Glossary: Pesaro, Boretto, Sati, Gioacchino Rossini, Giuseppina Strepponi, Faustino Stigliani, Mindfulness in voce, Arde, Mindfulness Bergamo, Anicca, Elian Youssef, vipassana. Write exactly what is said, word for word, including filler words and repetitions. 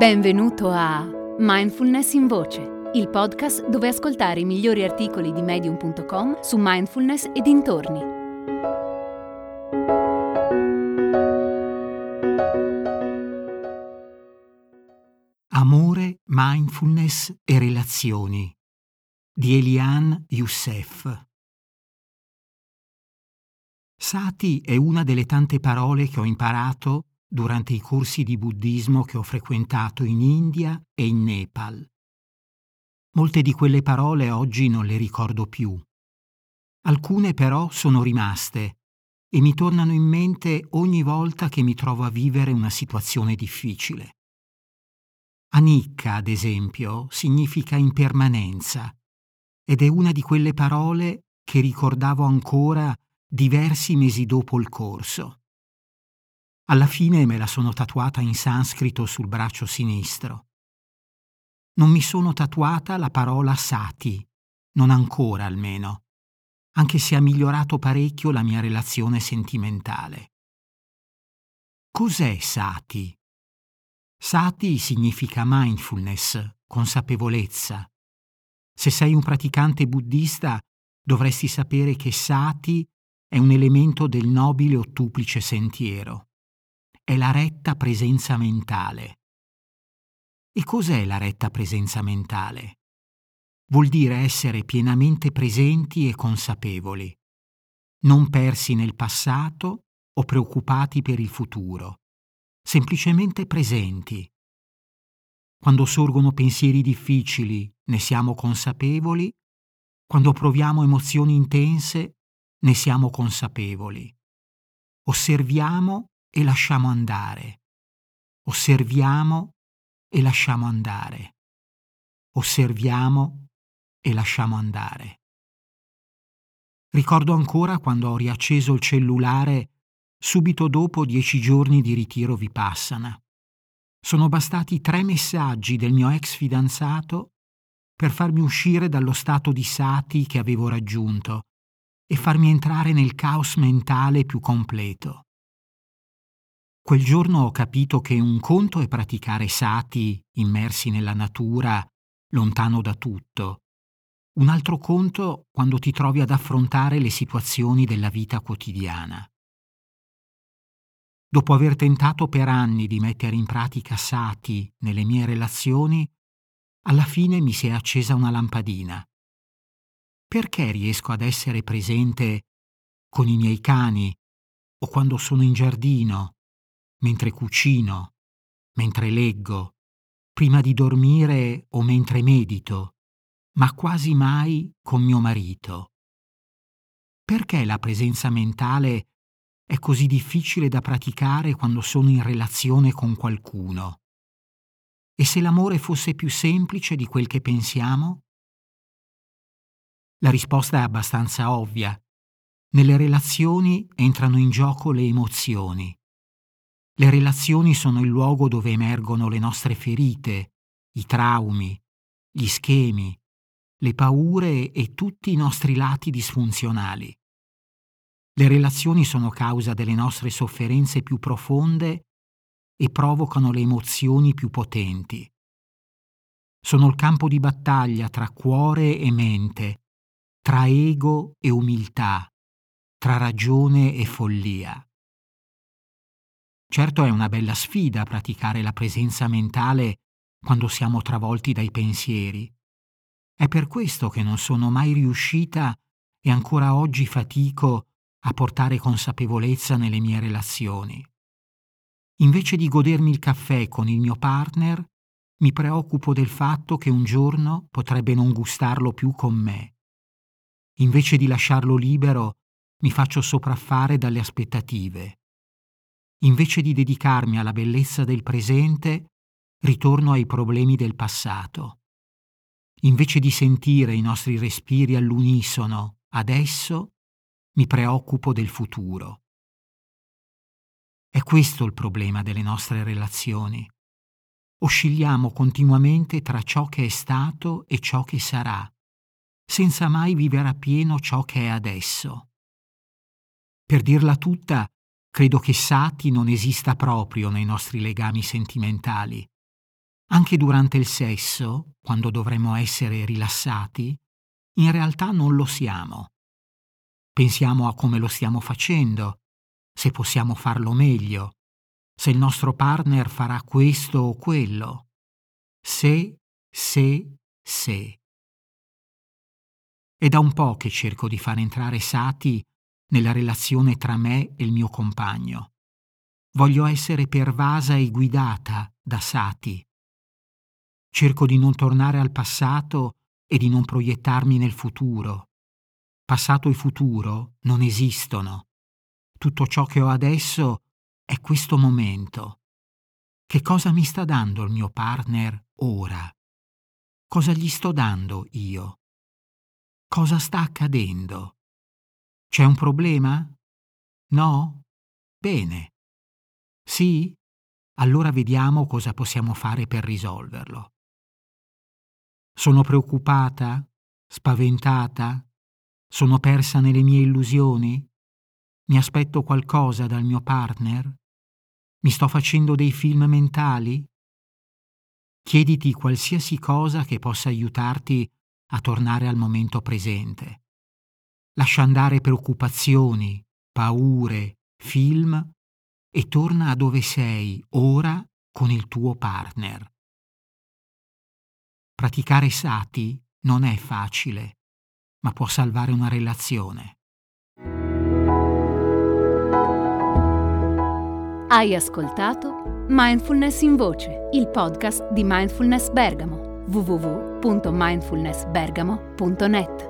Benvenuto a Mindfulness in voce, il podcast dove ascoltare i migliori articoli di medium punto com su mindfulness e dintorni. Amore, mindfulness e relazioni di Elian Youssef. Sati è una delle tante parole che ho imparato durante i corsi di buddismo che ho frequentato in India e in Nepal. Molte di quelle parole oggi non le ricordo più. Alcune però sono rimaste e mi tornano in mente ogni volta che mi trovo a vivere una situazione difficile. Anicca, ad esempio, significa impermanenza ed è una di quelle parole che ricordavo ancora diversi mesi dopo il corso. Alla fine me la sono tatuata in sanscrito sul braccio sinistro. Non mi sono tatuata la parola sati, non ancora almeno, anche se ha migliorato parecchio la mia relazione sentimentale. Cos'è sati? Sati significa mindfulness, consapevolezza. Se sei un praticante buddista, dovresti sapere che sati è un elemento del nobile ottuplice sentiero. È la retta presenza mentale. E cos'è la retta presenza mentale? Vuol dire essere pienamente presenti e consapevoli, non persi nel passato o preoccupati per il futuro, semplicemente presenti. Quando sorgono pensieri difficili, ne siamo consapevoli, quando proviamo emozioni intense, ne siamo consapevoli. Osserviamo e lasciamo andare. Osserviamo e lasciamo andare. Osserviamo e lasciamo andare. Ricordo ancora quando ho riacceso il cellulare subito dopo dieci giorni di ritiro vipassana. Sono bastati tre messaggi del mio ex fidanzato per farmi uscire dallo stato di sati che avevo raggiunto e farmi entrare nel caos mentale più completo. Quel giorno ho capito che un conto è praticare sati immersi nella natura, lontano da tutto. Un altro conto quando ti trovi ad affrontare le situazioni della vita quotidiana. Dopo aver tentato per anni di mettere in pratica sati nelle mie relazioni, alla fine mi si è accesa una lampadina. Perché riesco ad essere presente con i miei cani o quando sono in giardino, mentre cucino, mentre leggo, prima di dormire o mentre medito, ma quasi mai con mio marito? Perché la presenza mentale è così difficile da praticare quando sono in relazione con qualcuno? E se l'amore fosse più semplice di quel che pensiamo? La risposta è abbastanza ovvia. Nelle relazioni entrano in gioco le emozioni. Le relazioni sono il luogo dove emergono le nostre ferite, i traumi, gli schemi, le paure e tutti i nostri lati disfunzionali. Le relazioni sono causa delle nostre sofferenze più profonde e provocano le emozioni più potenti. Sono il campo di battaglia tra cuore e mente, tra ego e umiltà, tra ragione e follia. Certo è una bella sfida praticare la presenza mentale quando siamo travolti dai pensieri. È per questo che non sono mai riuscita e ancora oggi fatico a portare consapevolezza nelle mie relazioni. Invece di godermi il caffè con il mio partner, mi preoccupo del fatto che un giorno potrebbe non gustarlo più con me. Invece di lasciarlo libero, mi faccio sopraffare dalle aspettative. Invece di dedicarmi alla bellezza del presente, ritorno ai problemi del passato. Invece di sentire i nostri respiri all'unisono, adesso mi preoccupo del futuro. È questo il problema delle nostre relazioni. Oscilliamo continuamente tra ciò che è stato e ciò che sarà, senza mai vivere appieno ciò che è adesso. Per dirla tutta, credo che sati non esista proprio nei nostri legami sentimentali. Anche durante il sesso, quando dovremmo essere rilassati, in realtà non lo siamo. Pensiamo a come lo stiamo facendo, se possiamo farlo meglio, se il nostro partner farà questo o quello. Se, se, se. È da un po' che cerco di far entrare Sati nella relazione tra me e il mio compagno. Voglio essere pervasa e guidata da Sati. Cerco di non tornare al passato e di non proiettarmi nel futuro. Passato e futuro non esistono. Tutto ciò che ho adesso è questo momento. Che cosa mi sta dando il mio partner ora? Cosa gli sto dando io? Cosa sta accadendo? C'è un problema? No? Bene. Sì? Allora vediamo cosa possiamo fare per risolverlo. Sono preoccupata? Spaventata? Sono persa nelle mie illusioni? Mi aspetto qualcosa dal mio partner? Mi sto facendo dei film mentali? Chiediti qualsiasi cosa che possa aiutarti a tornare al momento presente. Lascia andare preoccupazioni, paure, film e torna a dove sei ora con il tuo partner. Praticare Sati non è facile, ma può salvare una relazione. Hai ascoltato Mindfulness in Voce, il podcast di Mindfulness Bergamo, w w w punto mindfulness bergamo punto net.